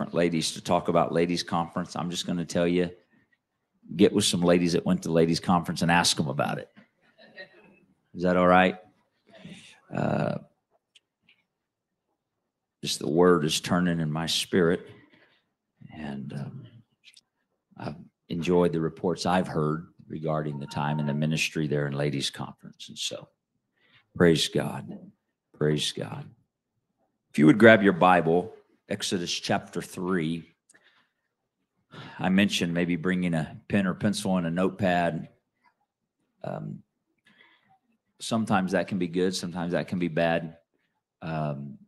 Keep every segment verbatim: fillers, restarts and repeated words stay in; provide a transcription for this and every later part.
different ladies to talk about ladies' conference. I'm just going to tell you, get with some ladies that went to ladies' conference and ask them about it. Is that all right? Uh, just the word is turning in my spirit, and um, I've enjoyed the reports I've heard regarding the time in the ministry there in ladies' conference. And so, praise God, praise God. If you would grab your Bible, Exodus chapter three. I mentioned maybe bringing a pen or pencil and a notepad. Um, sometimes that can be good. Sometimes that can be bad. Um,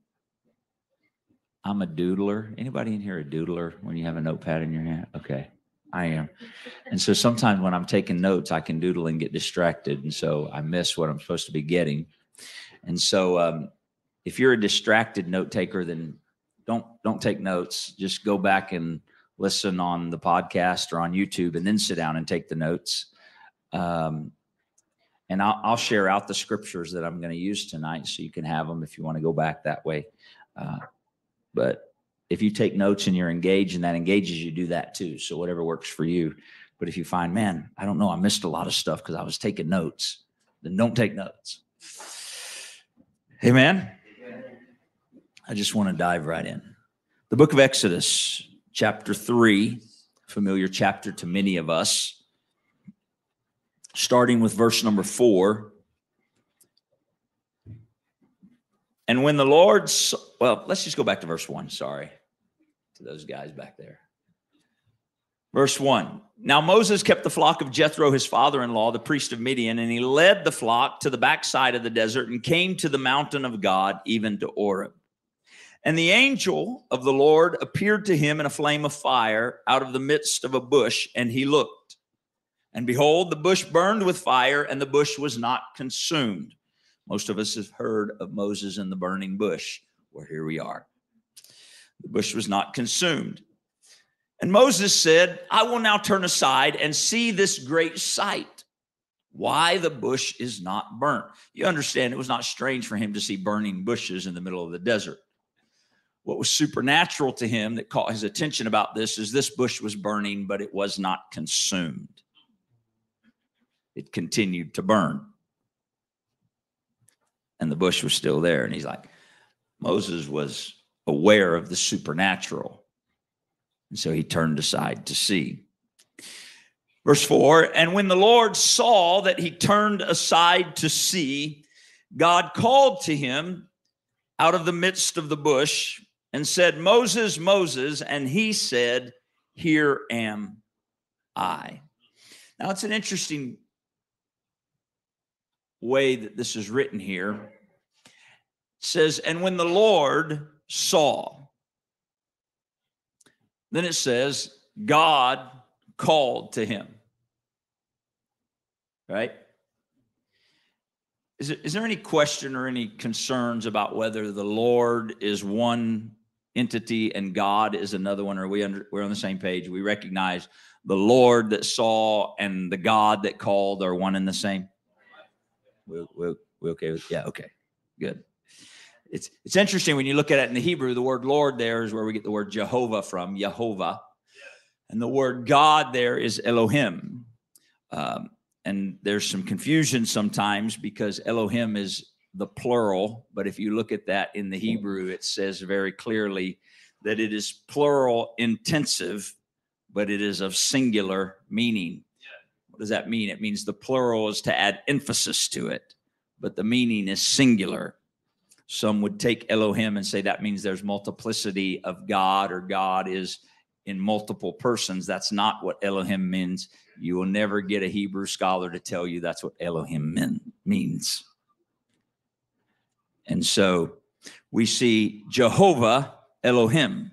I'm a doodler. Anybody in here a doodler when you have a notepad in your hand? Okay, I am. And so sometimes when I'm taking notes, I can doodle and get distracted. And so I miss what I'm supposed to be getting. And so um, if you're a distracted note taker, then don't, don't take notes. Just go back and listen on the podcast or on YouTube, and then sit down and take the notes. Um, and I'll, I'll share out the scriptures that I'm going to use tonight, so you can have them if you want to go back that way. Uh, but if you take notes and you're engaged and that engages you, do that too. So whatever works for you. But if you find, man, I don't know, I missed a lot of stuff because I was taking notes, then don't take notes. Amen. I just want to dive right in. The book of Exodus, chapter three, familiar chapter to many of us, starting with verse number four. And when the Lord, well, let's just go back to verse one, sorry, to those guys back there. Verse one, now Moses kept the flock of Jethro, his father-in-law, the priest of Midian, and he led the flock to the backside of the desert and came to the mountain of God, even to Oreb. And the angel of the Lord appeared to him in a flame of fire out of the midst of a bush, and he looked. And behold, the bush burned with fire, and the bush was not consumed. Most of us have heard of Moses and the burning bush. Well, here we are. The bush was not consumed. And Moses said, I will now turn aside and see this great sight, why the bush is not burnt. You understand, it was not strange for him to see burning bushes in the middle of the desert. What was supernatural to him that caught his attention about this is this bush was burning, but it was not consumed. It continued to burn. And the bush was still there. And he's like, Moses was aware of the supernatural. And so he turned aside to see. Verse four, and when the Lord saw that he turned aside to see, God called to him out of the midst of the bush, and said, Moses, Moses, and he said, here am I. Now, it's an interesting way that this is written here. It says, and when the Lord saw, then it says, God called to him. Right? Is there, is there any question or any concerns about whether the Lord is one entity and God is another one? Or are we under, we're on the same page? We recognize the Lord that saw and the God that called are one and the same. We're, we're, we're okay with, yeah, okay, good. It's it's interesting when you look at it in the Hebrew. The word Lord there is where we get the word Jehovah from, Yehovah, and the word God there is Elohim. Um, And there's some confusion sometimes because Elohim is the plural. But if you look at that in the Hebrew, it says very clearly that it is plural intensive, but it is of singular meaning. What does that mean? It means the plural is to add emphasis to it, but the meaning is singular. Some would take Elohim and say that means there's multiplicity of God, or God is in multiple persons. That's not what Elohim means. You will never get a Hebrew scholar to tell you that's what Elohim men, means. And so we see Jehovah, Elohim.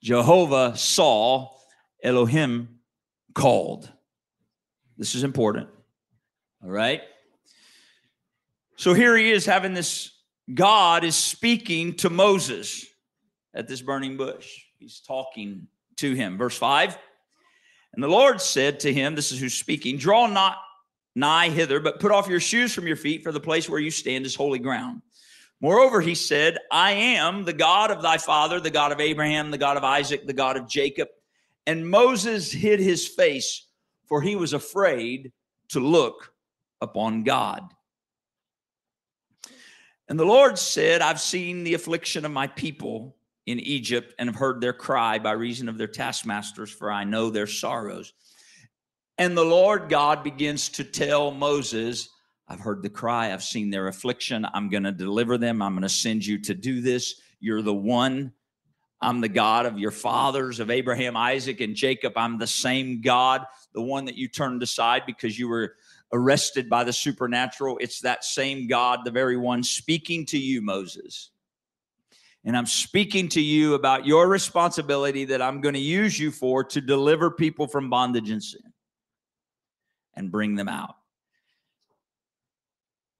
Jehovah saw, Elohim called. This is important. All right? So here he is having this, God is speaking to Moses at this burning bush. He's talking to him. Verse five, and the Lord said to him, this is who's speaking, draw not nigh hither, but put off your shoes from your feet, for the place where you stand is holy ground. Moreover, he said, I am the God of thy father, the God of Abraham, the God of Isaac, the God of Jacob. And Moses hid his face, for he was afraid to look upon God. And the Lord said, I've seen the affliction of my people in Egypt and have heard their cry by reason of their taskmasters, for I know their sorrows. And the Lord God begins to tell Moses, I've heard the cry, I've seen their affliction, I'm going to deliver them, I'm going to send you to do this, you're the one, I'm the God of your fathers, of Abraham, Isaac, and Jacob, I'm the same God, the one that you turned aside because you were arrested by the supernatural. It's that same God, the very one speaking to you, Moses. And I'm speaking to you about your responsibility that I'm going to use you for to deliver people from bondage and sin and bring them out.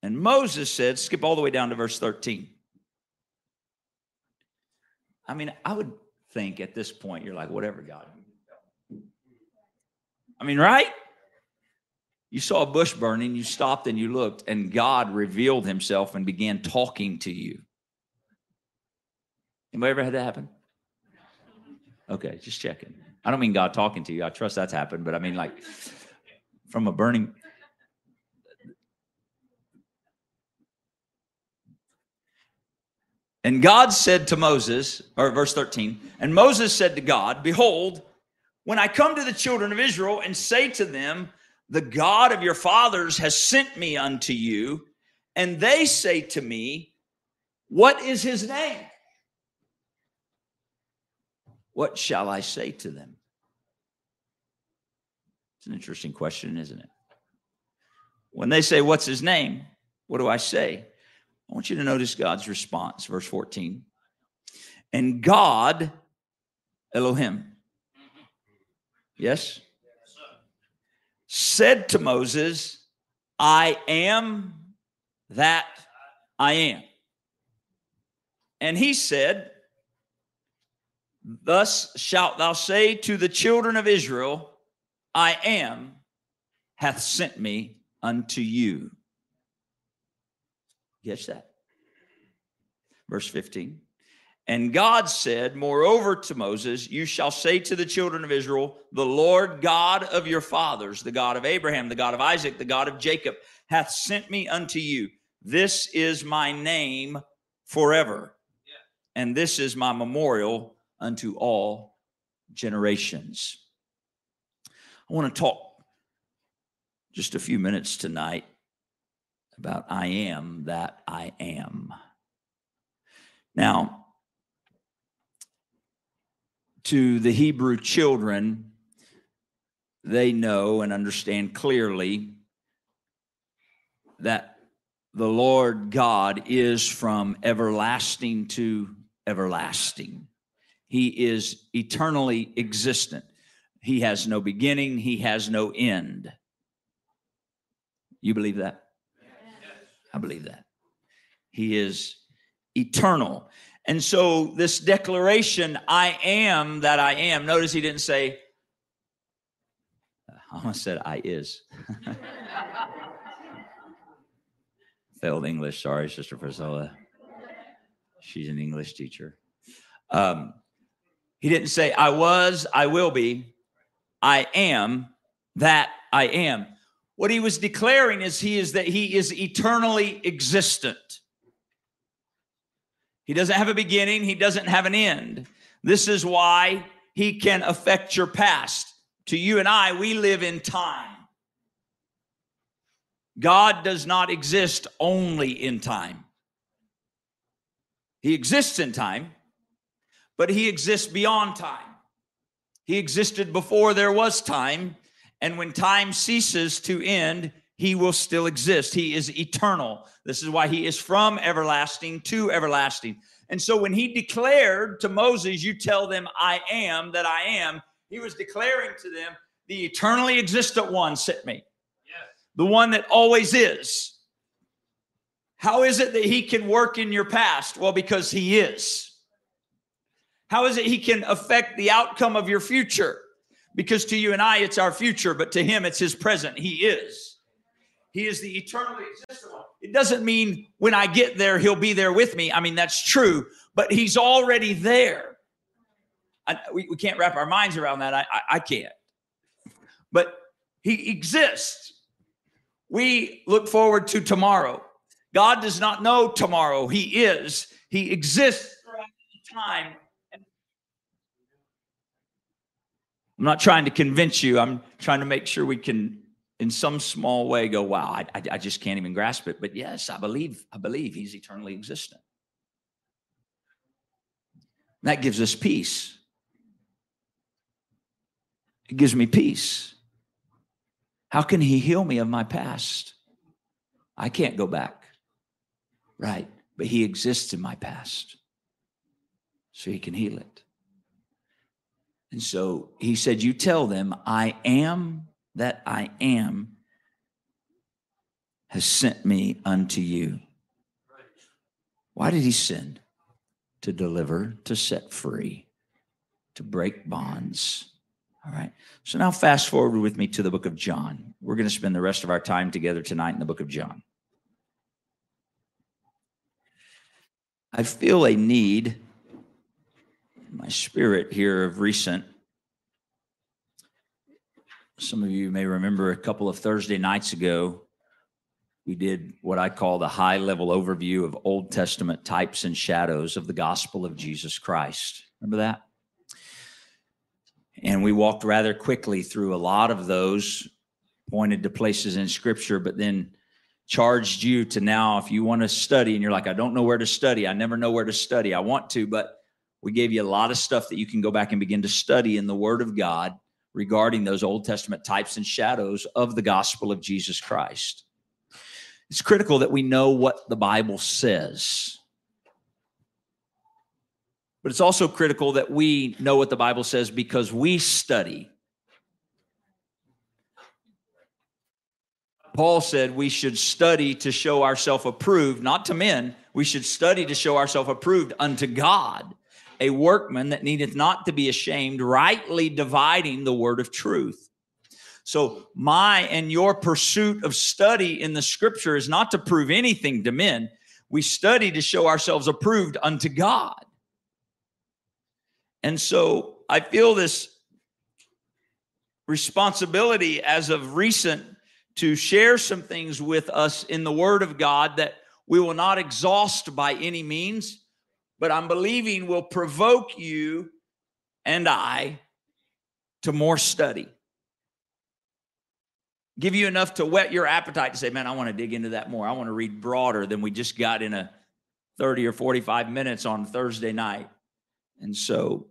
And Moses said, skip all the way down to verse thirteen. I mean, I would think at this point, you're like, whatever, God. I mean, right? You saw a bush burning, you stopped and you looked, and God revealed himself and began talking to you. Anybody ever had that happen? Okay, just checking. I don't mean God talking to you. I trust that's happened, but I mean like from a burning... And God said to Moses, or verse thirteen, and Moses said to God, behold, when I come to the children of Israel and say to them, the God of your fathers has sent me unto you, and they say to me, what is his name? What shall I say to them? It's an interesting question, isn't it? When they say, what's his name? What do I say? I want you to notice God's response, verse fourteen. And God, Elohim, yes, said to Moses, I am that I am. And he said, thus shalt thou say to the children of Israel, I am hath sent me unto you. Catch that. Verse fifteen. And God said, moreover to Moses, you shall say to the children of Israel, the Lord God of your fathers, the God of Abraham, the God of Isaac, the God of Jacob, hath sent me unto you. This is my name forever. Yeah. And this is my memorial unto all generations. I want to talk just a few minutes tonight about I am that I am. Now, to the Hebrew children, they know and understand clearly that the Lord God is from everlasting to everlasting. He is eternally existent. He has no beginning. He has no end. You believe that? I believe that. He is eternal. And so this declaration, I am that I am. Notice he didn't say, I almost said I is. Failed English. Sorry, Sister Priscilla. She's an English teacher. Um, he didn't say, I was, I will be. I am that I am. What he was declaring is he is that he is eternally existent. He doesn't have a beginning. He doesn't have an end. This is why he can affect your past. To you and I, we live in time. God does not exist only in time. He exists in time, but he exists beyond time. He existed before there was time. And when time ceases to end, he will still exist. He is eternal. This is why he is from everlasting to everlasting. And so when he declared to Moses, you tell them, I am that I am, he was declaring to them, the eternally existent one sent me. Yes. The one that always is. How is it that he can work in your past? Well, because he is. How is it he can affect the outcome of your future? Because to you and I, it's our future, but to him, it's his present. He is. He is the eternally existent one. It doesn't mean when I get there, he'll be there with me. I mean, that's true, but he's already there. I, we, we can't wrap our minds around that. I, I, I can't. But he exists. We look forward to tomorrow. God does not know tomorrow. He is. He exists throughout time. I'm not trying to convince you. I'm trying to make sure we can, in some small way, go, wow, I, I, I just can't even grasp it. But yes, I believe, I believe he's eternally existent. And that gives us peace. It gives me peace. How can he heal me of my past? I can't go back. Right. But he exists in my past. So he can heal it. And so he said, you tell them, I am that I am has sent me unto you. Why did he send? To deliver, to set free, to break bonds. All right. So now fast forward with me to the book of John. We're going to spend the rest of our time together tonight in the book of John. I feel a need in my spirit here of recent. Some of you may remember a couple of Thursday nights ago, we did what I call the high-level overview of Old Testament types and shadows of the gospel of Jesus Christ. Remember that? And we walked rather quickly through a lot of those, pointed to places in Scripture, but then charged you to now, if you want to study and you're like, I don't know where to study. I never know where to study. I want to, but we gave you a lot of stuff that you can go back and begin to study in the Word of God regarding those Old Testament types and shadows of the gospel of Jesus Christ. It's critical that we know what the Bible says. But it's also critical that we know what the Bible says because we study. Paul said we should study to show ourselves approved, not to men. We should study to show ourselves approved unto God, a workman that needeth not to be ashamed, rightly dividing the word of truth. So my and your pursuit of study in the Scripture is not to prove anything to men. We study to show ourselves approved unto God. And so I feel this responsibility as of recent to share some things with us in the Word of God that we will not exhaust by any means, but I'm believing will provoke you and I to more study. Give you enough to whet your appetite to say, man, I want to dig into that more. I want to read broader than we just got in a thirty or forty-five minutes on Thursday night. And so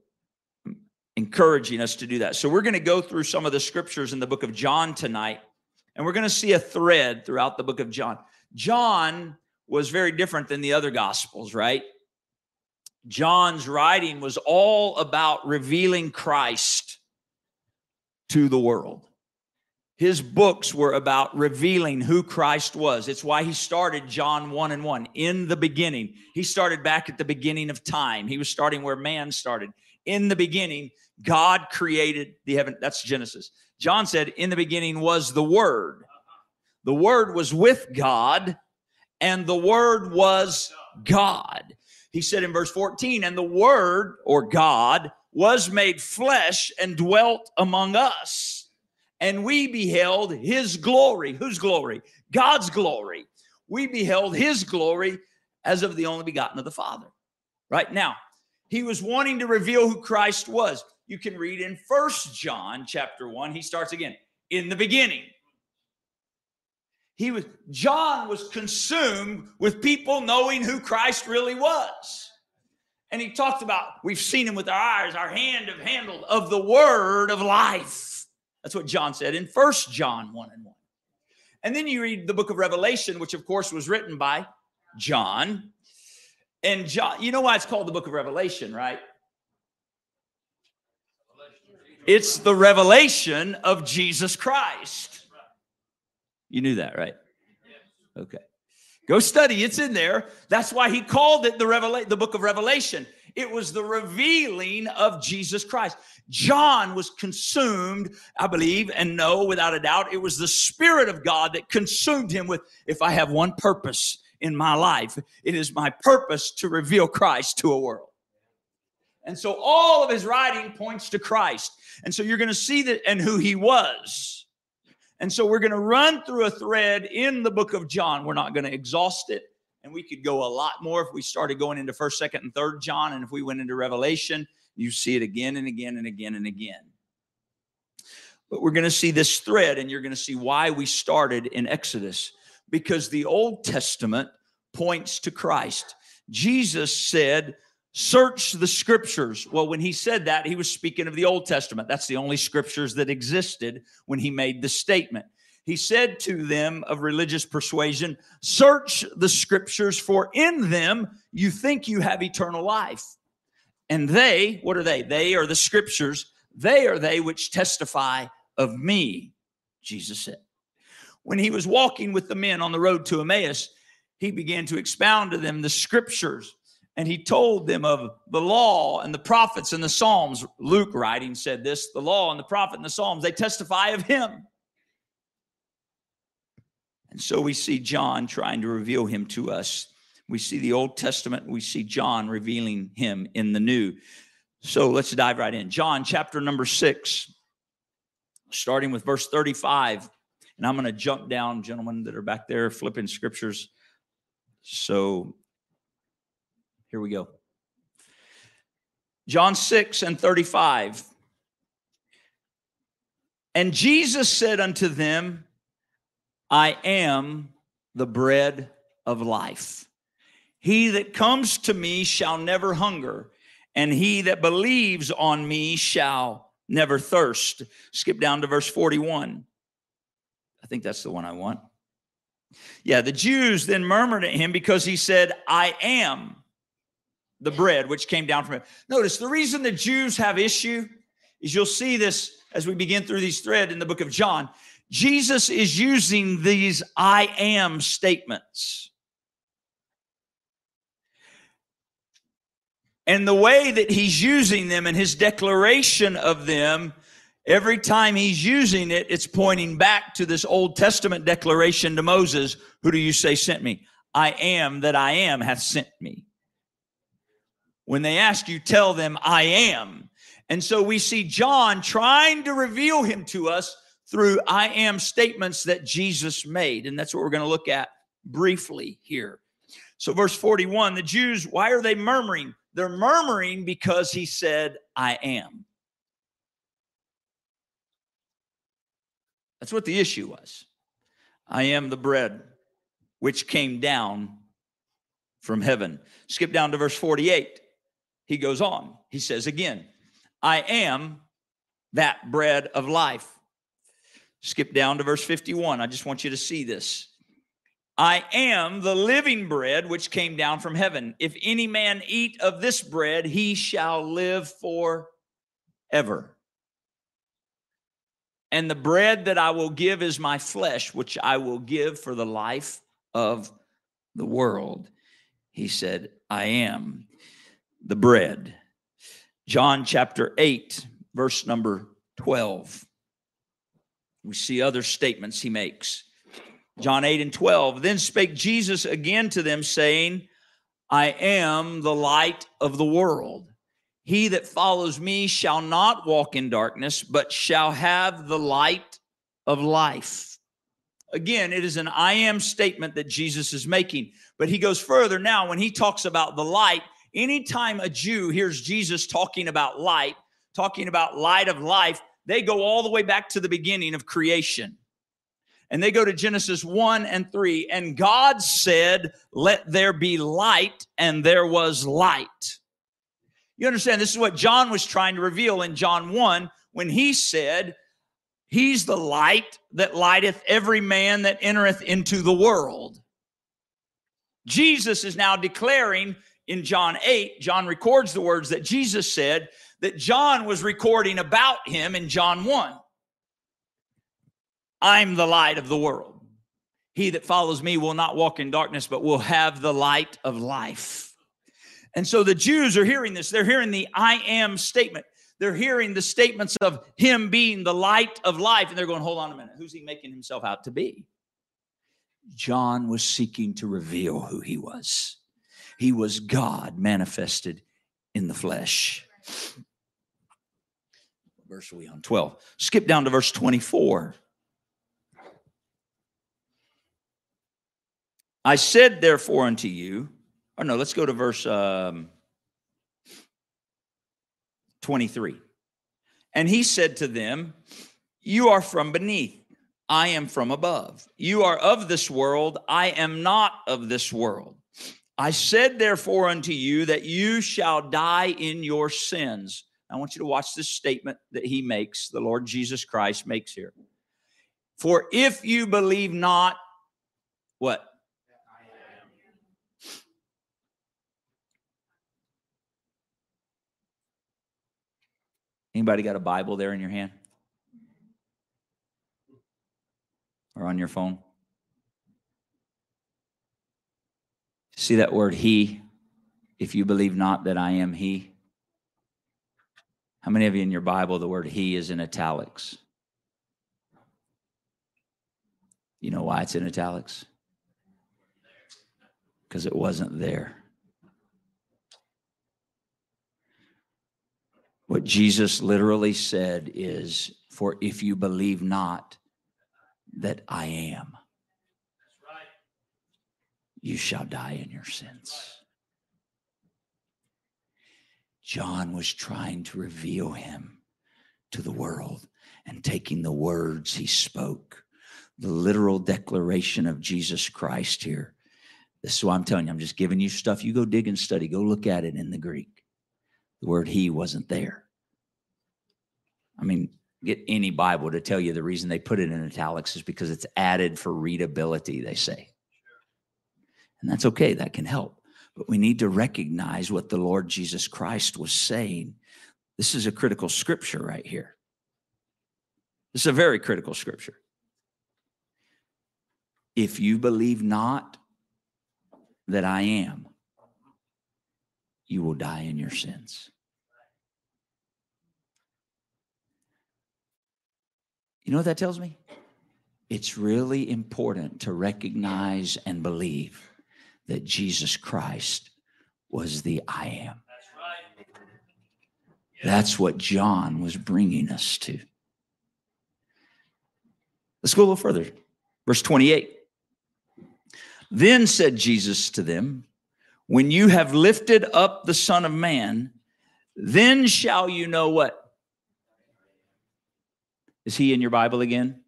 encouraging us to do that. So we're going to go through some of the scriptures in the book of John tonight. And we're going to see a thread throughout the book of John. John was very different than the other gospels, right? John's writing was all about revealing Christ to the world. His books were about revealing who Christ was. It's why he started John one and one, in the beginning. He started back at the beginning of time. He was starting where man started. In the beginning, God created the heaven. That's Genesis. John said, in the beginning was the Word. The Word was with God, and the Word was God. He said in verse fourteen, and the Word, or God, was made flesh and dwelt among us, and we beheld his glory. Whose glory? God's glory. We beheld his glory as of the only begotten of the Father. Right now, he was wanting to reveal who Christ was. You can read in First John chapter one, he starts again, in the beginning. He was, John was consumed with people knowing who Christ really was. And he talked about, we've seen him with our eyes, our hand have handled of the word of life. That's what John said in First John one and one. And then you read the book of Revelation, which of course was written by John. And John, you know why it's called the book of Revelation, right? It's the revelation of Jesus Christ. You knew that, right? Okay. Go study. It's in there. That's why he called it the, revela- the book of Revelation. It was the revealing of Jesus Christ. John was consumed, I believe, and no, without a doubt, it was the Spirit of God that consumed him with, if I have one purpose in my life, it is my purpose to reveal Christ to a world. And so all of his writing points to Christ. And so you're going to see that and who he was. And so we're going to run through a thread in the book of John. We're not going to exhaust it. And we could go a lot more if we started going into first, second, and third John. And if we went into Revelation, you see it again and again and again and again. But we're going to see this thread, and you're going to see why we started in Exodus. Because the Old Testament points to Christ. Jesus said, search the scriptures. Well, when he said that, he was speaking of the Old Testament. That's the only scriptures that existed when he made the statement. He said to them of religious persuasion, search the scriptures, for in them you think you have eternal life. And they, what are they? They are the scriptures. They are they which testify of me, Jesus said. When he was walking with the men on the road to Emmaus, he began to expound to them the scriptures. And he told them of the law and the prophets and the Psalms. Luke writing said this, the law and the prophet and the Psalms, they testify of him. And so we see John trying to reveal him to us. We see the Old Testament. We see John revealing him in the New. So let's dive right in. John chapter number six, starting with verse thirty-five. And I'm going to jump down, gentlemen that are back there flipping scriptures. So here we go. John six and thirty-five. And Jesus said unto them, I am the bread of life. He that comes to me shall never hunger, and he that believes on me shall never thirst. Skip down to verse forty-one. I think that's the one I want. Yeah, the Jews then murmured at him because he said, I am the bread which came down from heaven. Notice the reason the Jews have issue is you'll see this as we begin through these threads in the book of John. Jesus is using these I am statements. And the way that he's using them and his declaration of them, every time he's using it, it's pointing back to this Old Testament declaration to Moses. Who do you say sent me? I am that I am hath sent me. When they ask you, tell them I am. And so we see John trying to reveal him to us through I am statements that Jesus made. And that's what we're going to look at briefly here. So verse forty-one, the Jews, why are they murmuring? They're murmuring because he said, I am. That's what the issue was. I am the bread which came down from heaven. Skip down to verse forty-eight. He goes on. He says again, I am that bread of life. Skip down to verse fifty-one. I just want you to see this. I am the living bread which came down from heaven. If any man eat of this bread, he shall live forever. And the bread that I will give is my flesh, which I will give for the life of the world. He said, I am the bread. John chapter eight, verse number twelve. We see other statements he makes. John eight and twelve. Then spake Jesus again to them, saying, I am the light of the world. He that follows me shall not walk in darkness, but shall have the light of life. Again, it is an I am statement that Jesus is making. But he goes further now when he talks about the light. Anytime a Jew hears Jesus talking about light, talking about light of life, they go all the way back to the beginning of creation. And they go to Genesis one and three. And God said, let there be light. And there was light. You understand, this is what John was trying to reveal in John one when he said, he's the light that lighteth every man that entereth into the world. Jesus is now declaring in John eight, John records the words that Jesus said, that John was recording about him in John one. I'm the light of the world. He that follows me will not walk in darkness, but will have the light of life. And so the Jews are hearing this. They're hearing the I am statement. They're hearing the statements of him being the light of life. And they're going, hold on a minute. Who's he making himself out to be? John was seeking to reveal who he was. He was God manifested in the flesh. What verse are we on? twelve. Skip down to verse twenty-four. I said, therefore, unto you, or no, let's go to verse um, twenty-three. And he said to them, you are from beneath, I am from above. You are of this world, I am not of this world. I said, therefore, unto you that you shall die in your sins. I want you to watch this statement that he makes, the Lord Jesus Christ makes here. For if you believe not, what? Anybody got a Bible there in your hand? Or on your phone? See that word, he? If you believe not that I am he. How many of you in your Bible, the word he is in italics? You know why it's in italics? Because it wasn't there. What Jesus literally said is, for if you believe not that I am, you shall die in your sins. John was trying to reveal him to the world and taking the words he spoke, the literal declaration of Jesus Christ here. This is why I'm telling you, I'm just giving you stuff. You go dig and study, go look at it in the Greek. The word he wasn't there. I mean, get any Bible to tell you the reason they put it in italics is because it's added for readability, they say. And that's okay. That can help. But we need to recognize what the Lord Jesus Christ was saying. This is a critical scripture right here. This is a very critical scripture. If you believe not that I am, you will die in your sins. You know what that tells me? It's really important to recognize and believe that Jesus Christ was the I am. That's right. Yeah. That's what John was bringing us to. Let's go a little further. Verse twenty-eight. Then said Jesus to them, when you have lifted up the Son of Man, then shall you know what? Is he in your Bible again?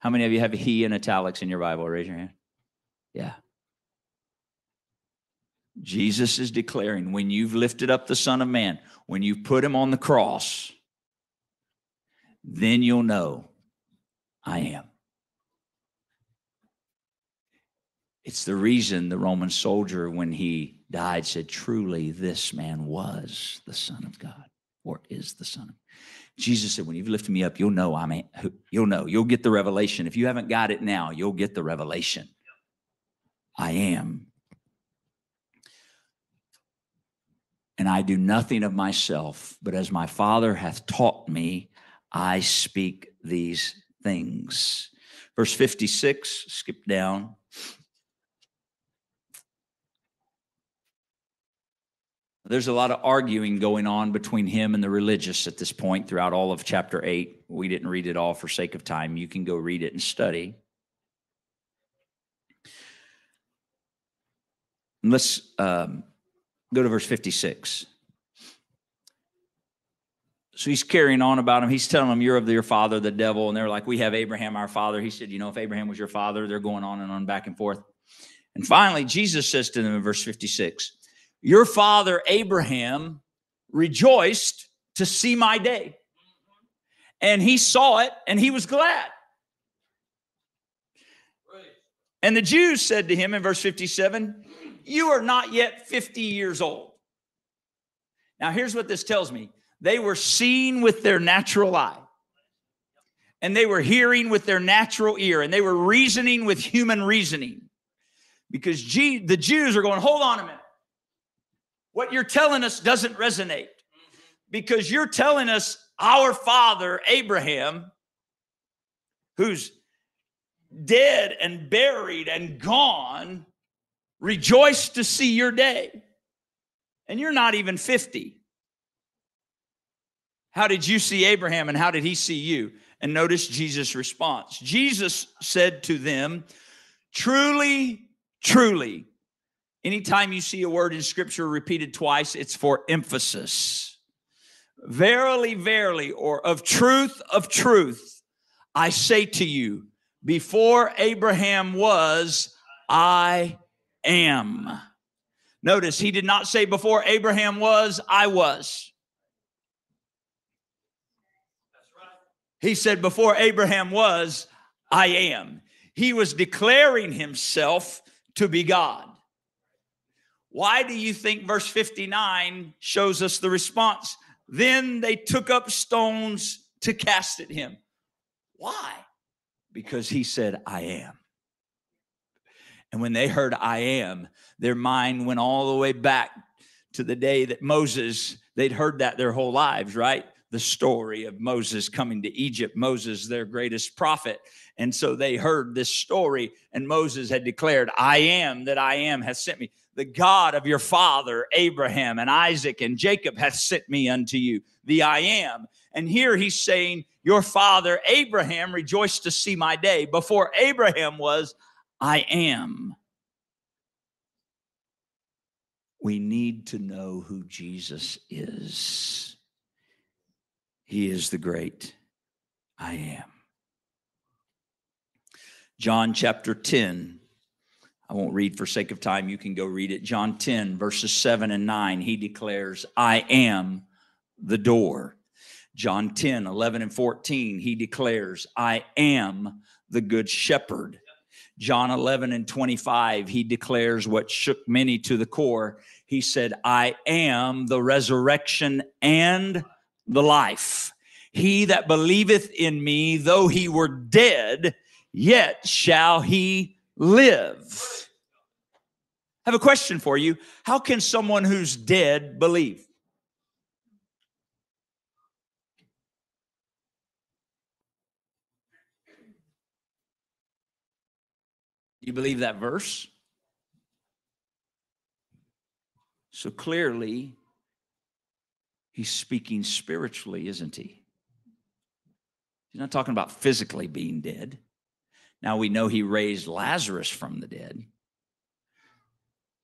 How many of you have he in italics in your Bible? Raise your hand. Yeah. Jesus is declaring, when you've lifted up the Son of Man, when you put him on the cross, then you'll know I am. It's the reason the Roman soldier, when he died, said, truly, this man was the Son of God, or is the Son of God. Jesus said, when you've lifted me up, you'll know I'm a, you'll know. You'll get the revelation. If you haven't got it now, you'll get the revelation. I am. And I do nothing of myself, but as my Father hath taught me, I speak these things. Verse fifty-six, skip down. There's a lot of arguing going on between him and the religious at this point throughout all of chapter eight. We didn't read it all for sake of time. You can go read it and study. And let's um, go to verse fifty-six. So he's carrying on about him. He's telling them, you're of your father, the devil. And they're like, we have Abraham, our father. He said, you know, if Abraham was your father, they're going on and on back and forth. And finally, Jesus says to them in verse fifty-six, your father Abraham rejoiced to see my day, and he saw it, and he was glad. And the Jews said to him in verse fifty-seven, you are not yet fifty years old. Now, here's what this tells me. They were seeing with their natural eye, and they were hearing with their natural ear, and they were reasoning with human reasoning, because the Jews are going, hold on a minute. what you're telling us doesn't resonate, because you're telling us our father, Abraham, who's dead and buried and gone, rejoiced to see your day. And you're not even fifty. How did you see Abraham and how did he see you? And notice Jesus' response. Jesus said to them, truly, truly. Anytime you see a word in Scripture repeated twice, it's for emphasis. Verily, verily, or of truth, of truth, I say to you, before Abraham was, I am. Notice, he did not say before Abraham was, I was. He said before Abraham was, I am. He was declaring himself to be God. Why do you think verse fifty-nine shows us the response? Then they took up stones to cast at him. Why? Because he said, I am. And when they heard I am, their mind went all the way back to the day that Moses, they'd heard that their whole lives, right? The story of Moses coming to Egypt, Moses, their greatest prophet. And so they heard this story, and Moses had declared, I am that I am hath sent me. The God of your father, Abraham and Isaac and Jacob hath sent me unto you, the I am. And here he's saying, your father, Abraham, rejoiced to see my day. Before Abraham was, I am. We need to know who Jesus is. He is the great I am. John chapter ten. I won't read for sake of time. You can go read it. John ten, verses seven and nine. He declares, I am the door. John ten, eleven and fourteen. He declares, I am the good shepherd. John eleven and twenty-five. He declares what shook many to the core. He said, I am the resurrection and the life. He that believeth in me, though he were dead, yet shall he live. I have a question for you. How can someone who's dead believe? You believe that verse? So clearly, he's speaking spiritually, isn't he? He's not talking about physically being dead. Now we know he raised Lazarus from the dead,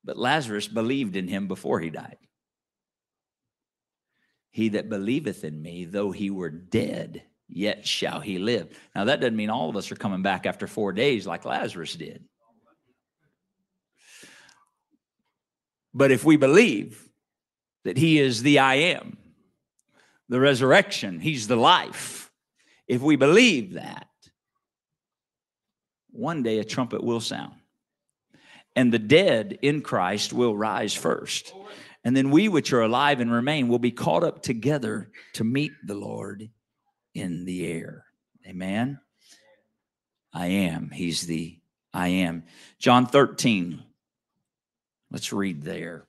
but Lazarus believed in him before he died. He that believeth in me, though he were dead, yet shall he live. Now that doesn't mean all of us are coming back after four days like Lazarus did. But if we believe that he is the I am, the resurrection, he's the life, if we believe that, one day a trumpet will sound, and the dead in Christ will rise first. And then we which are alive and remain will be caught up together to meet the Lord in the air. Amen. I am. He's the I am. John thirteen. Let's read there.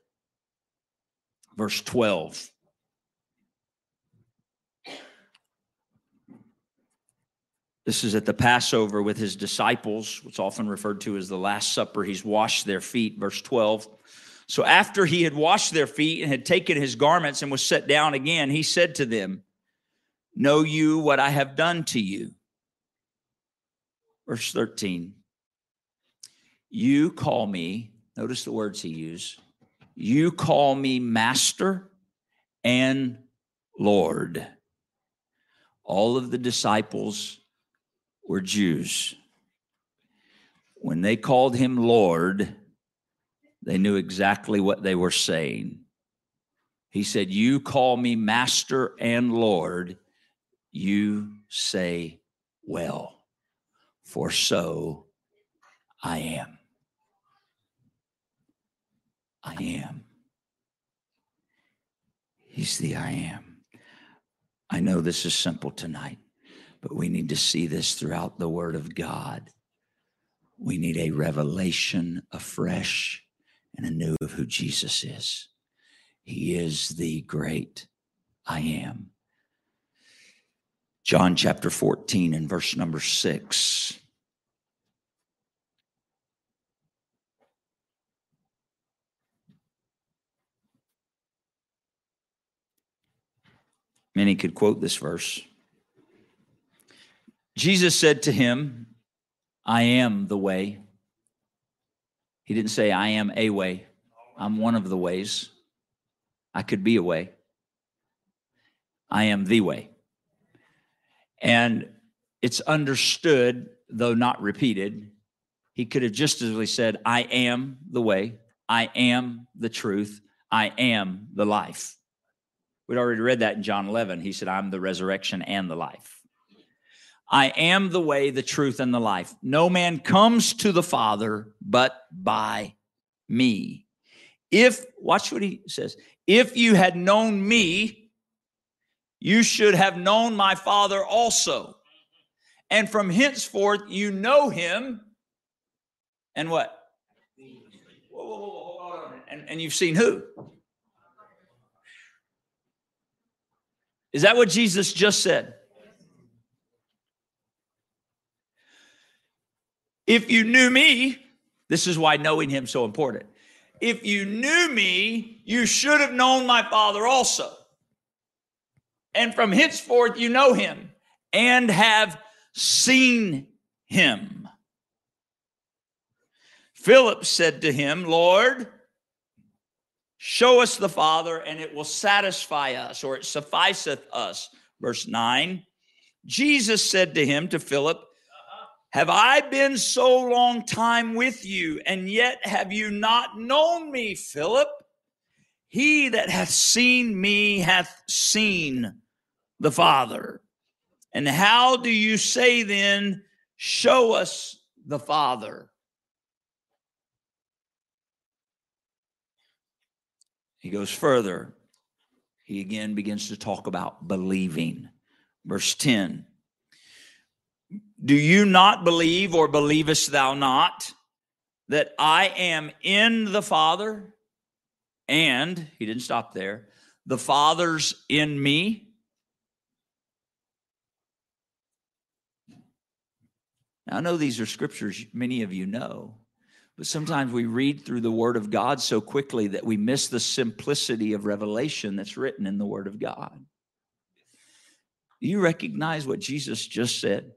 Verse twelve. This is at the Passover with his disciples, what's often referred to as the Last Supper. He's washed their feet, verse twelve. So after he had washed their feet and had taken his garments and was set down again, he said to them, know you what I have done to you? Verse thirteen. You call me, notice the words he used, you call me master and Lord. All of the disciples were Jews. When they called him Lord, they knew exactly what they were saying. He said, you call me master and Lord, you say well, for so I am. I am. He's the I am. I know this is simple tonight, but we need to see this throughout the Word of God. We need a revelation afresh and anew of who Jesus is. He is the great I am. John chapter fourteen and verse number six. Many could quote this verse. Jesus said to him, I am the way. He didn't say, I am a way. I'm one of the ways. I could be a way. I am the way. And it's understood, though not repeated. He could have just as easily said, I am the way. I am the truth. I am the life. We'd already read that in John eleven. He said, I'm the resurrection and the life. I am the way, the truth, and the life. No man comes to the Father but by me. If, watch what he says, if you had known me, you should have known my Father also. And from henceforth, you know him. And what? Whoa, whoa, whoa, hold on a minute. And, and you've seen who? Is that what Jesus just said? If you knew me, this is why knowing him is so important. If you knew me, you should have known my Father also. And from henceforth, you know him and have seen him. Philip said to him, Lord, show us the Father, and it will satisfy us, or it sufficeth us. Verse nine, Jesus said to him, to Philip, have I been so long time with you, and yet have you not known me, Philip? He that hath seen me hath seen the Father. And how do you say then, show us the Father? He goes further. He again begins to talk about believing. Verse ten. Do you not believe, or believest thou not, that I am in the Father, and, he didn't stop there, the Father's in me? Now, I know these are scriptures many of you know, but sometimes we read through the Word of God so quickly that we miss the simplicity of revelation that's written in the Word of God. Do you recognize what Jesus just said?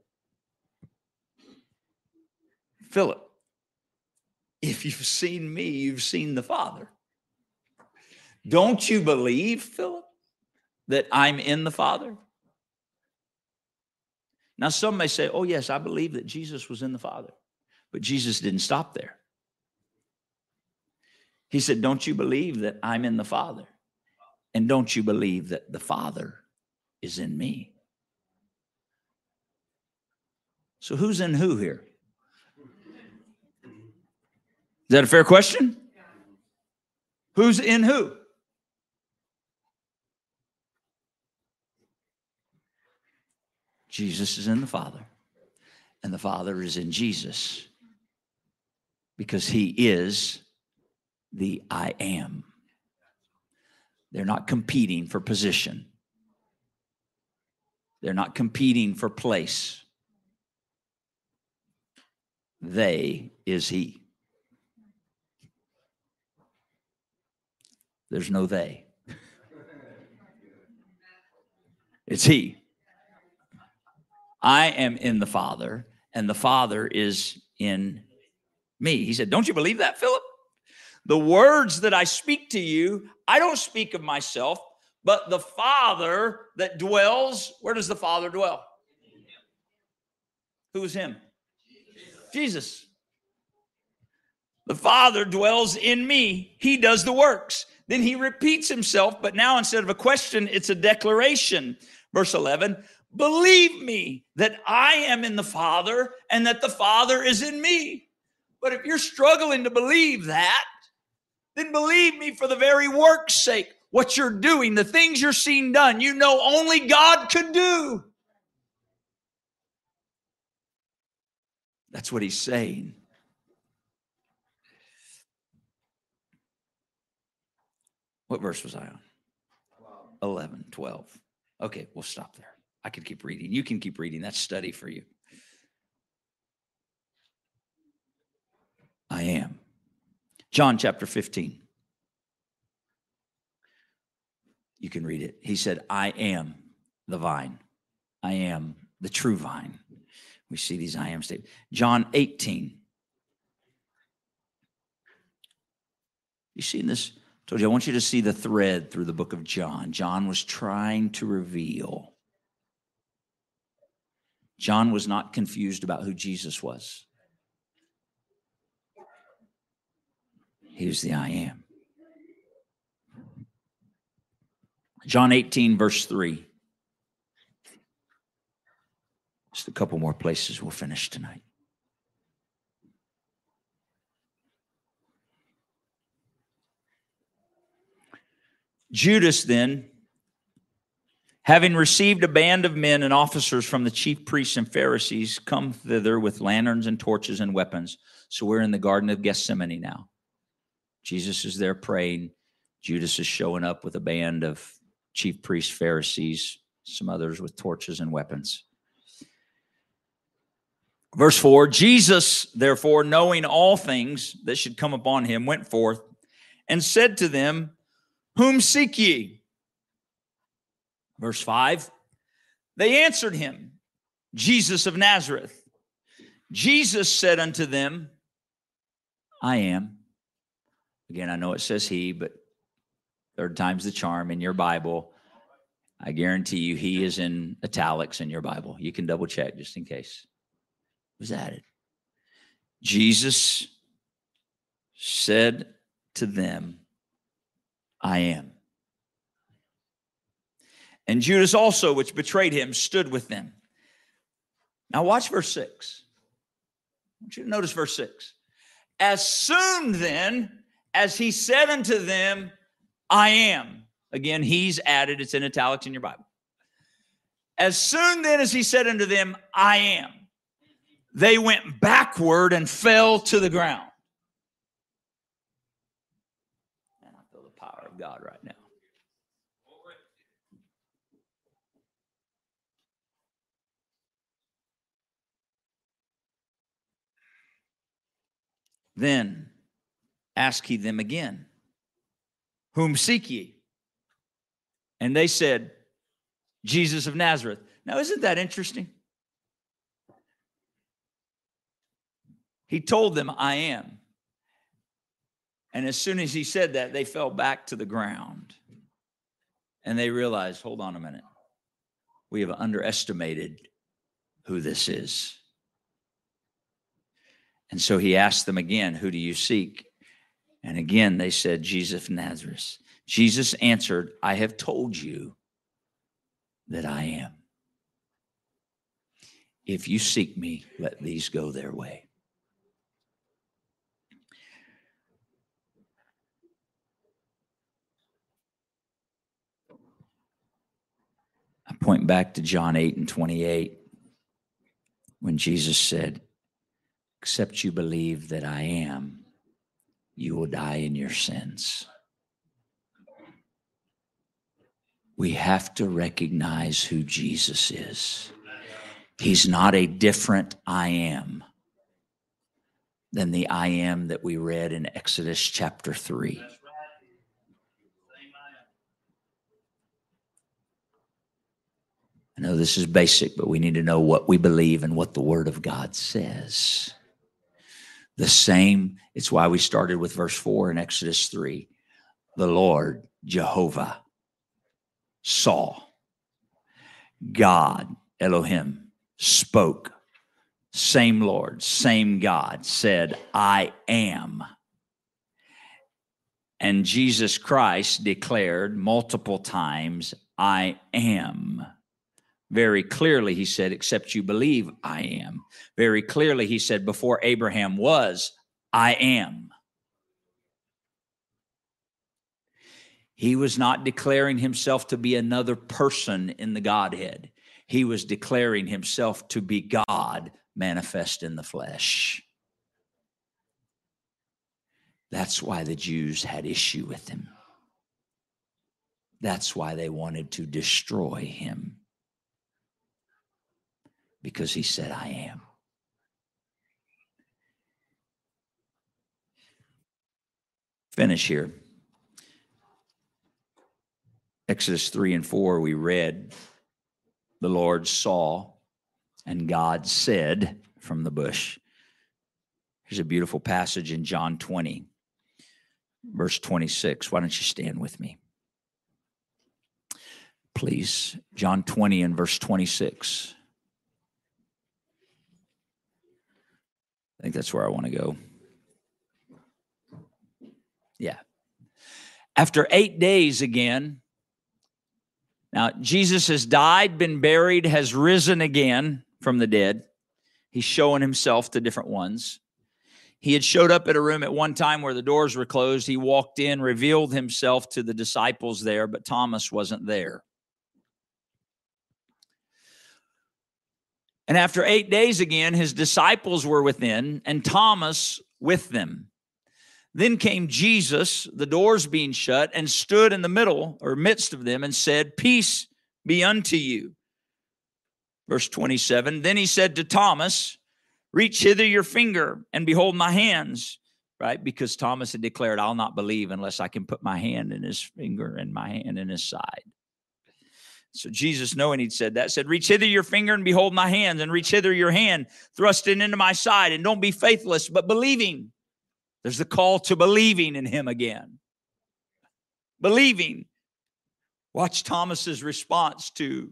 Philip, if you've seen me, you've seen the Father. Don't you believe, Philip, that I'm in the Father? Now, some may say, oh, yes, I believe that Jesus was in the Father. But Jesus didn't stop there. He said, don't you believe that I'm in the Father? And don't you believe that the Father is in me? So who's in who here? Is that a fair question? Yeah. Who's in who? Jesus is in the Father, and the Father is in Jesus, because he is the I am. They're not competing for position. They're not competing for place. They is he. There's no they. It's he. I am in the Father, and the Father is in me. He said, don't you believe that, Philip? The words that I speak to you, I don't speak of myself, but the Father that dwells, where does the Father dwell? Who is him? Jesus. Jesus. The Father dwells in me. He does the works. Then he repeats himself, but now instead of a question, it's a declaration. Verse eleven, believe me that I am in the Father and that the Father is in me. But if you're struggling to believe that, then believe me for the very work's sake. What you're doing, the things you're seeing done, you know only God could do. That's what he's saying. What verse was I on? eleven, twelve. Okay, we'll stop there. I could keep reading. You can keep reading. That's study for you. I am. John chapter fifteen. You can read it. He said, I am the vine. I am the true vine. We see these I am statements. John eighteen. You've seen this. I told you, I want you to see the thread through the book of John. John was trying to reveal. John was not confused about who Jesus was. He was the I am. John eighteen, verse three. Just a couple more places we'll finish tonight. Judas then, having received a band of men and officers from the chief priests and Pharisees, come thither with lanterns and torches and weapons. So we're in the Garden of Gethsemane now. Jesus is there praying. Judas is showing up with a band of chief priests, Pharisees, some others with torches and weapons. Verse four, Jesus, therefore, knowing all things that should come upon him, went forth and said to them, Whom seek ye? Verse five, they answered him, Jesus of Nazareth. Jesus said unto them, I am. Again, I know it says he, but third time's the charm in your Bible. I guarantee you he is in italics in your Bible. You can double check just in case. Was added. Jesus said to them, I am. And Judas also, which betrayed him, stood with them. Now watch verse six. I want you to notice verse six. As soon then as he said unto them, I am. Again, he's added. It's in italics in your Bible. As soon then as he said unto them, I am. They went backward and fell to the ground. And I feel the power of God right now. Then asked he them again, Whom seek ye? And they said, Jesus of Nazareth. Now, isn't that interesting? He told them, I am. And as soon as he said that, they fell back to the ground. And they realized, hold on a minute. We have underestimated who this is. And so he asked them again, who do you seek? And again, they said, Jesus of Nazareth. Jesus answered, I have told you that I am. If you seek me, let these go their way. Point back to John eight and twenty-eight when Jesus said, except you believe that I am, you will die in your sins. We have to recognize who Jesus is. He's not a different I am than the I am that we read in Exodus chapter three. I know this is basic, but we need to know what we believe and what the Word of God says. The same, it's why we started with verse four in Exodus three. The Lord, Jehovah, saw. God, Elohim, spoke. Same Lord, same God, said, I am. And Jesus Christ declared multiple times, I am. Very clearly, he said, except you believe I am. Very clearly, he said, before Abraham was, I am. He was not declaring himself to be another person in the Godhead. He was declaring himself to be God manifest in the flesh. That's why the Jews had issue with him. That's why they wanted to destroy him. Because he said, I am. Finish here. Exodus three and four, we read, the Lord saw and God said from the bush. Here's a beautiful passage in John twenty, verse twenty-six. Why don't you stand with me, please? John twenty and verse twenty-six. I think that's where I want to go. Yeah. After eight days again, now Jesus has died, been buried, has risen again from the dead. He's showing himself to different ones. He had showed up at a room at one time where the doors were closed. He walked in, revealed himself to the disciples there, but Thomas wasn't there. And after eight days again, his disciples were within and Thomas with them. Then came Jesus, the doors being shut, and stood in the middle or midst of them and said, peace be unto you. Verse twenty-seven, then he said to Thomas, reach hither your finger and behold my hands, right? Because Thomas had declared, I'll not believe unless I can put my hand in his finger and my hand in his side. So Jesus, knowing he'd said that, said, reach hither your finger and behold my hands, and reach hither your hand, thrust it into my side, and don't be faithless, but believing. There's the call to believing in him again. Believing. Watch Thomas's response to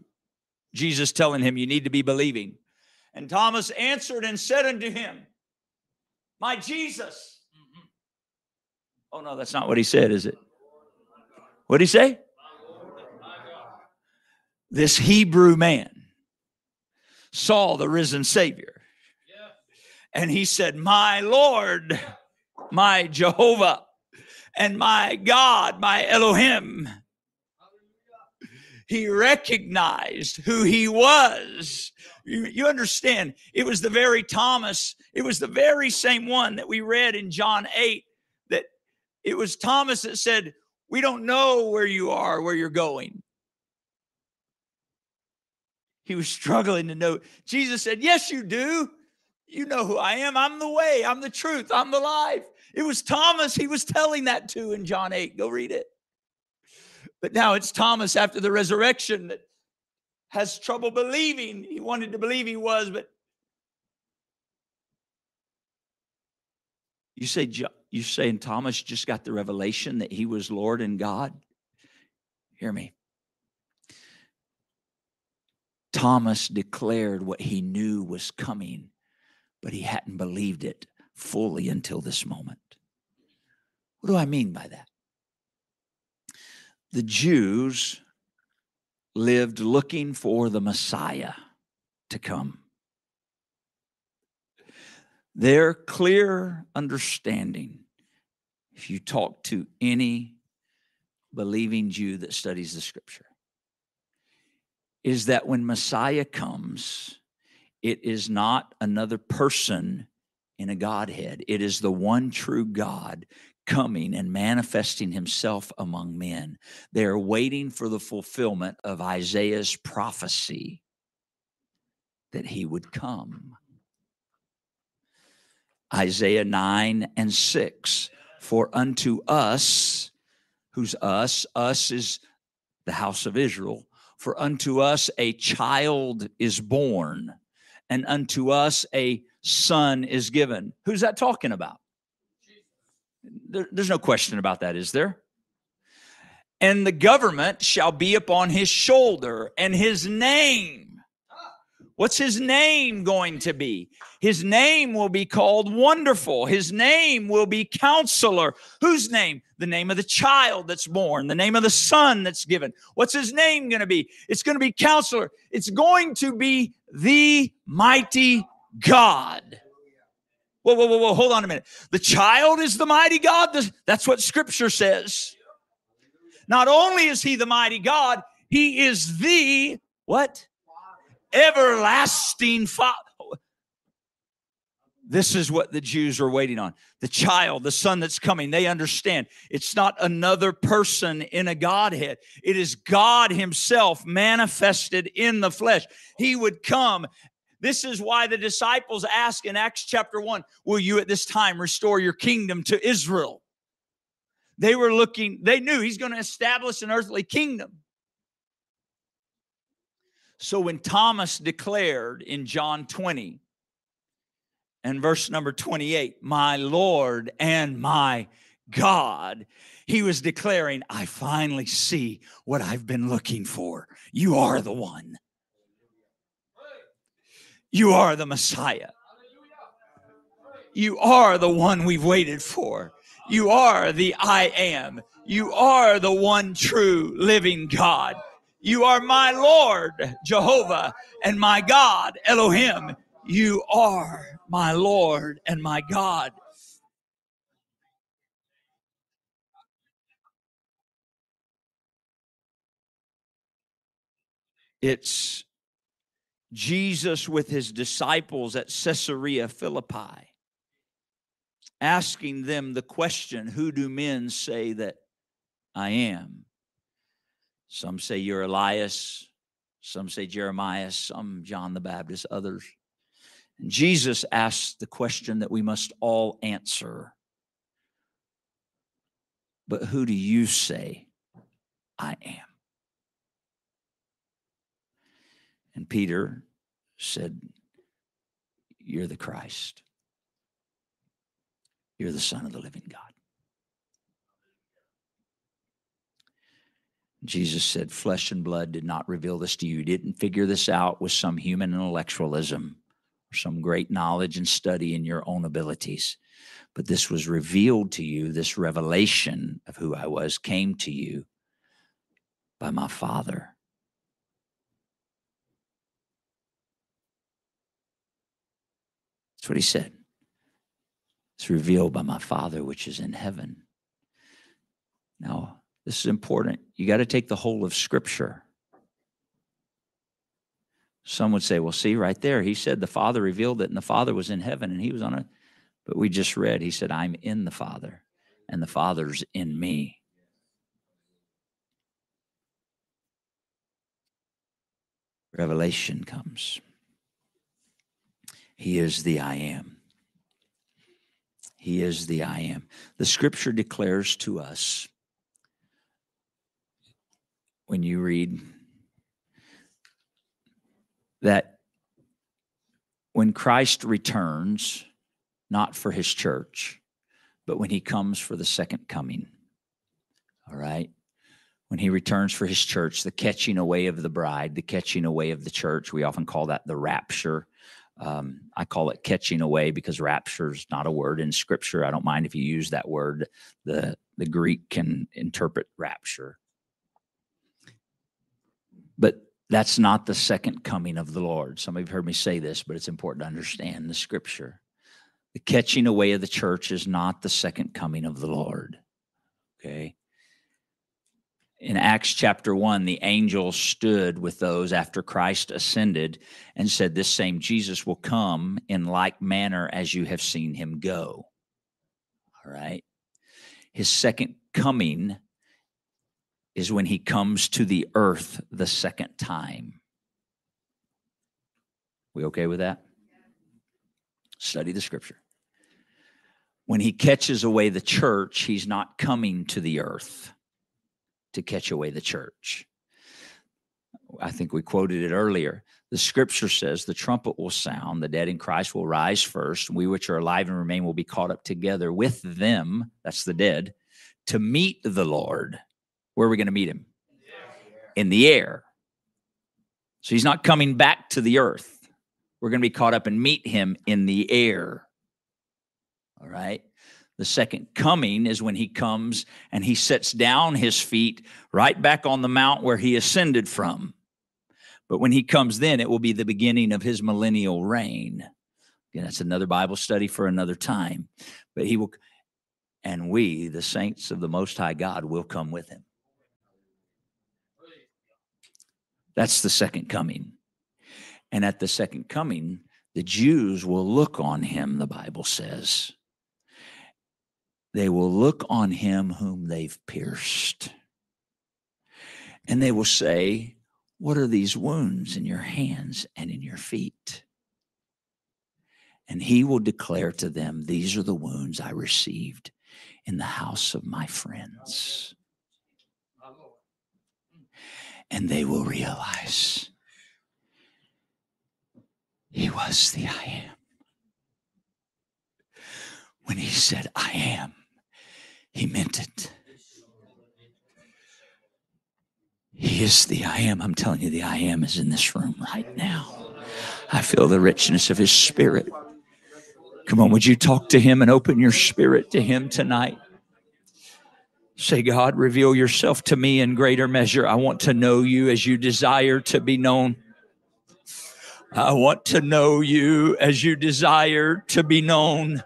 Jesus telling him, you need to be believing. And Thomas answered and said unto him, my Jesus. Mm-hmm. Oh, no, that's not what he said, is it? What did he say? This Hebrew man saw the risen Savior. Yeah. And he said, my Lord, my Jehovah, and my God, my Elohim. He recognized who he was. You, you understand, it was the very Thomas, it was the very same one that we read in John eight, that it was Thomas that said, we don't know where you are, where you're going. He was struggling to know. Jesus said, yes, you do. You know who I am. I'm the way. I'm the truth. I'm the life. It was Thomas he was telling that to in John eight. Go read it. But now it's Thomas after the resurrection that has trouble believing. He wanted to believe he was, but you say, you saying Thomas just got the revelation that he was Lord and God? Hear me. Thomas declared what he knew was coming, but he hadn't believed it fully until this moment. What do I mean by that? The Jews lived looking for the Messiah to come. Their clear understanding, if you talk to any believing Jew that studies the Scripture, is that when Messiah comes, it is not another person in a Godhead. It is the one true God coming and manifesting himself among men. They are waiting for the fulfillment of Isaiah's prophecy that he would come. Isaiah nine and six, for unto us, who's us? Us is the house of Israel. For unto us a child is born, and unto us a son is given. Who's that talking about? There, there's no question about that, is there? And the government shall be upon his shoulder, and his name. What's his name going to be? His name will be called Wonderful. His name will be Counselor. Whose name? The name of the child that's born, the name of the son that's given. What's his name going to be? It's going to be Counselor. It's going to be the Mighty God. Whoa, whoa, whoa, whoa, hold on a minute. The child is the Mighty God. That's what Scripture says. Not only is he the Mighty God, he is the, what? Everlasting Father. This is what the Jews are waiting on. The child, the son that's coming, they understand. It's not another person in a Godhead. It is God himself manifested in the flesh. He would come. This is why the disciples ask in Acts chapter one, will you at this time restore your kingdom to Israel? They were looking, they knew he's going to establish an earthly kingdom. So when Thomas declared in John twenty, and verse number twenty-eight, my Lord and my God, he was declaring, I finally see what I've been looking for. You are the one. You are the Messiah. You are the one we've waited for. You are the I am. You are the one true living God. You are my Lord, Jehovah, and my God, Elohim. You are my Lord and my God. It's Jesus with his disciples at Caesarea Philippi, asking them the question, who do men say that I am? Some say you're Elias, some say Jeremiah, some John the Baptist, others. Jesus asks the question that we must all answer. But who do you say I am? And Peter said, you're the Christ. You're the Son of the living God. Jesus said, flesh and blood did not reveal this to you. You didn't figure this out with some human intellectualism, some great knowledge and study in your own abilities. But this was revealed to you, this revelation of who I was came to you by my Father. That's what he said. It's revealed by my Father which is in heaven. Now, this is important. You got to take the whole of Scripture. Some would say, well, see, right there, he said the Father revealed it, and the Father was in heaven, and he was on it. But we just read, he said, I'm in the Father, and the Father's in me. Revelation comes. He is the I am. He is the I am. The Scripture declares to us, when you read, that when Christ returns, not for his church, but when he comes for the second coming, all right? When he returns for his church, the catching away of the bride, the catching away of the church, we often call that the rapture. Um, I call it catching away because rapture is not a word in Scripture. I don't mind if you use that word. The, the Greek can interpret rapture. But that's not the second coming of the Lord. Some of you have heard me say this, but it's important to understand the Scripture. The catching away of the church is not the second coming of the Lord, okay? In Acts chapter one, the angel stood with those after Christ ascended and said, this same Jesus will come in like manner as you have seen him go, all right? His second coming is when he comes to the earth the second time. We okay with that? Yeah. Study the Scripture. When he catches away the church, he's not coming to the earth to catch away the church. I think we quoted it earlier. The Scripture says the trumpet will sound, the dead in Christ will rise first, we which are alive and remain will be caught up together with them, that's the dead, to meet the Lord. Where are we going to meet him? In the air. So he's not coming back to the earth. We're going to be caught up and meet him in the air. All right? The second coming is when he comes and he sets down his feet right back on the mount where he ascended from. But when he comes then, it will be the beginning of his millennial reign. Again, that's another Bible study for another time. But he will, and we, the saints of the Most High God, will come with him. That's the second coming. And at the second coming, The Jews will look on him, the Bible says. They will look on him whom they've pierced. And they will say, what are these wounds in your hands and in your feet? And he will declare to them, these are the wounds I received in the house of my friends. And they will realize he was the I am. When he said, I am, he meant it. He is the I am. I'm telling you, the I am is in this room right now. I feel the richness of his spirit. Come on, would you talk to him and open your spirit to him tonight? Say, God, reveal yourself to me in greater measure. I want to know you as you desire to be known. I want to know you as you desire to be known.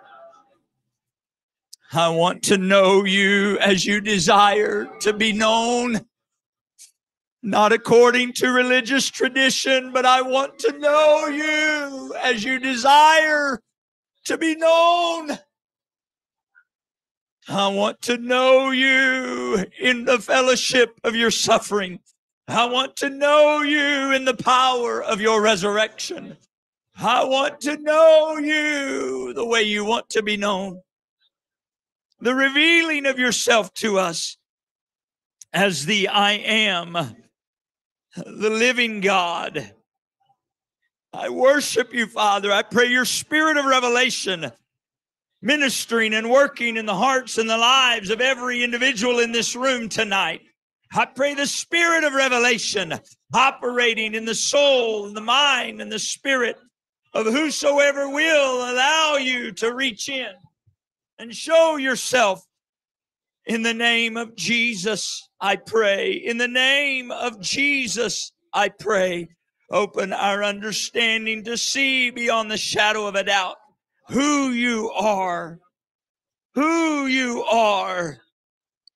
I want to know you as you desire to be known. Not according to religious tradition, but I want to know you as you desire to be known. I want to know you in the fellowship of your suffering. I want to know you in the power of your resurrection. I want to know you the way you want to be known. The revealing of yourself to us as the I am, the living God. I worship you, Father. I pray your spirit of revelation ministering and working in the hearts and the lives of every individual in this room tonight. I pray the spirit of revelation operating in the soul, and the mind, and the spirit of whosoever will allow you to reach in and show yourself. In the name of Jesus, I pray. In the name of Jesus, I pray. Open our understanding to see beyond the shadow of a doubt who you are, who you are,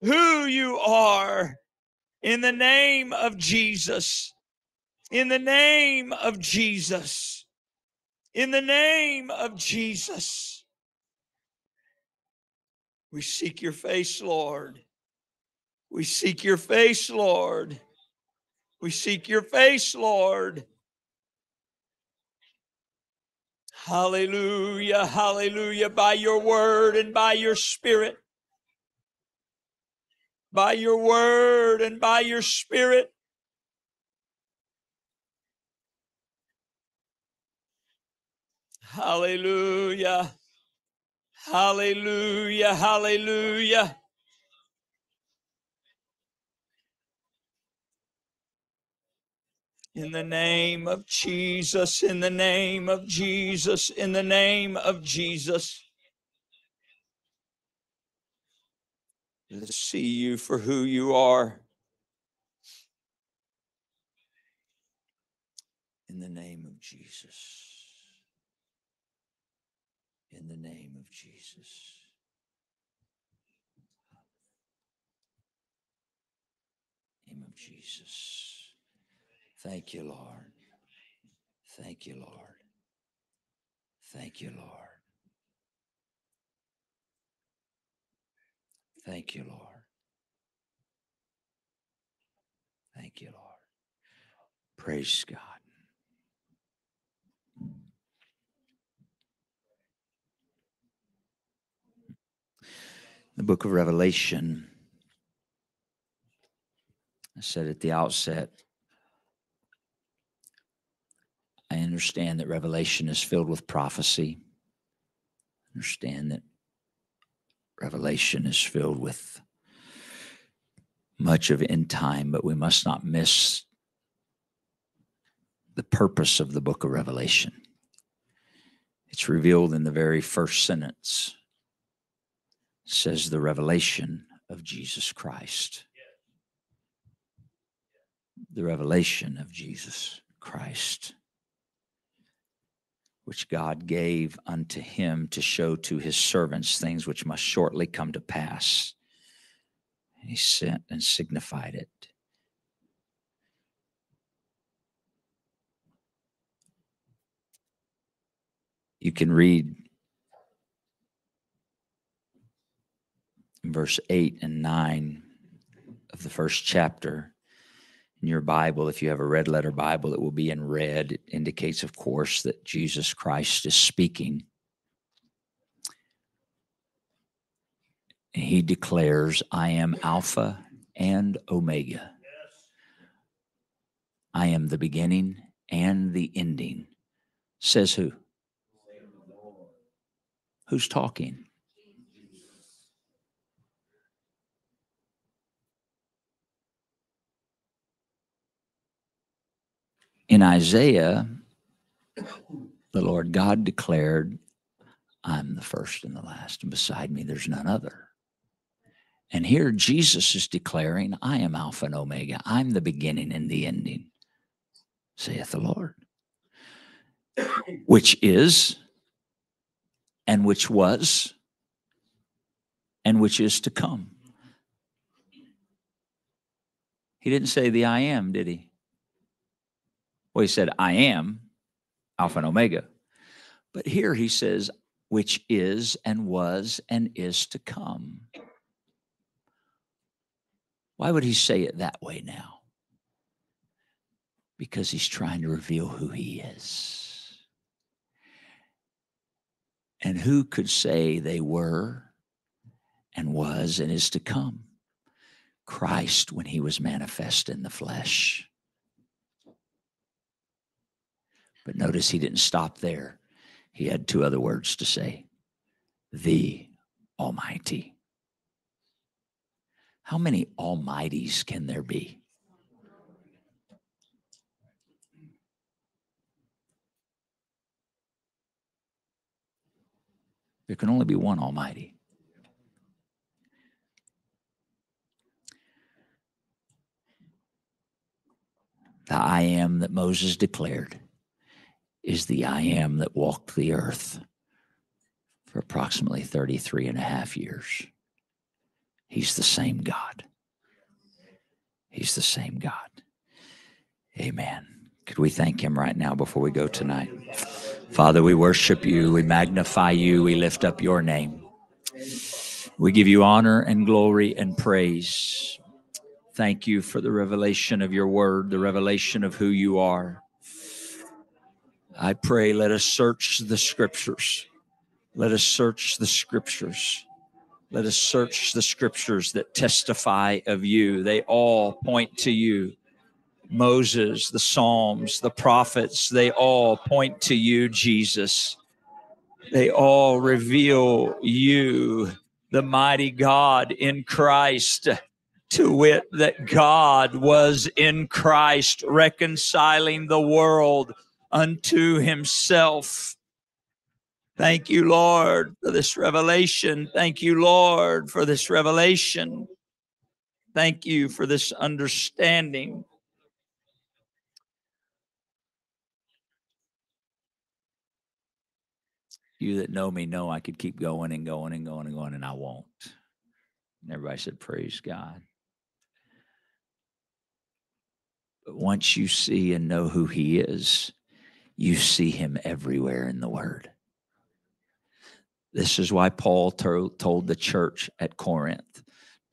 who you are. In the name of Jesus, in the name of Jesus, in the name of Jesus. We seek your face, Lord. We seek your face, Lord. We seek your face, Lord. Hallelujah, hallelujah. By your word and by your spirit. By your word and by your spirit. Hallelujah. Hallelujah, hallelujah. In the name of Jesus, in the name of Jesus, in the name of Jesus. Let's see you for who you are. In the name of Jesus. In the name of Jesus. In the name of Jesus. Thank you, Lord. Thank you, Lord. Thank you, Lord. Thank you, Lord. Thank you, Lord. Praise God. The book of Revelation, I said at the outset, I understand that Revelation is filled with prophecy. I understand that Revelation is filled with much of end time, but we must not miss the purpose of the book of Revelation. It's revealed in the very first sentence. Says the revelation of Jesus Christ. The revelation of Jesus Christ, which God gave unto him to show to his servants things which must shortly come to pass. He sent and signified it. you can read verse eight and nine of the first chapter in your Bible. If you have a red letter Bible, it will be in red. It indicates, of course, that Jesus Christ is speaking. He declares, I am Alpha and Omega. I am the beginning and the ending. Says who? Who's talking? In Isaiah, the Lord God declared, I'm the first and the last, and beside me there's none other. And here Jesus is declaring, I am Alpha and Omega. I'm the beginning and the ending, saith the Lord. Which is, and which was, and which is to come. He didn't say the I am, did he? Well, he said, I am Alpha and Omega. But here he says, which is, and was, and is to come. Why would he say it that way now? Because he's trying to reveal who he is. And who could say they were and was and is to come? Christ, when he was manifest in the flesh. But notice he didn't stop there. He had two other words to say. The Almighty. How many almighties can there be? There can only be one Almighty. The I am that Moses declared is the I am that walked the earth for approximately thirty-three and a half years. He's the same God. He's the same God. Amen. Could we thank him right now before we go tonight? Father, we worship you. We magnify you. We lift up your name. We give you honor and glory and praise. Thank you for the revelation of your word, the revelation of who you are. I pray, let us search the scriptures. Let us search the scriptures. Let us search the scriptures that testify of you. They all point to you. Moses, the Psalms, the prophets, they all point to you, Jesus. They all reveal you, the mighty God in Christ, to wit, that God was in Christ reconciling the world unto himself. Thank you, Lord, for this revelation. Thank you, Lord, for this revelation. Thank you for this understanding. You that know me know I could keep going and going and going and going, and I won't. And everybody said, praise God. But once you see and know who he is, you see him everywhere in the word. This is why Paul told the church at Corinth,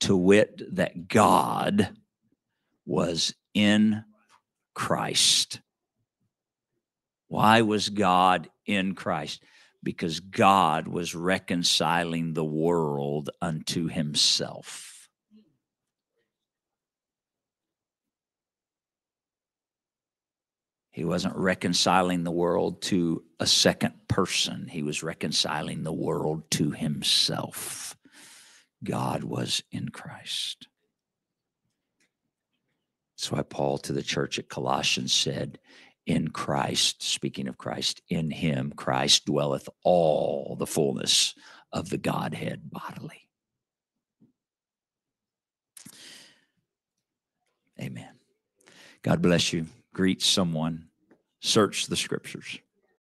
to wit, that God was in Christ. Why was God in Christ? Because God was reconciling the world unto himself. He wasn't reconciling the world to a second person. He was reconciling the world to himself. God was in Christ. That's why Paul to the church at Colossians said, in Christ, speaking of Christ, in him, Christ dwelleth all the fullness of the Godhead bodily. Amen. God bless you. Greet someone. Search the scriptures.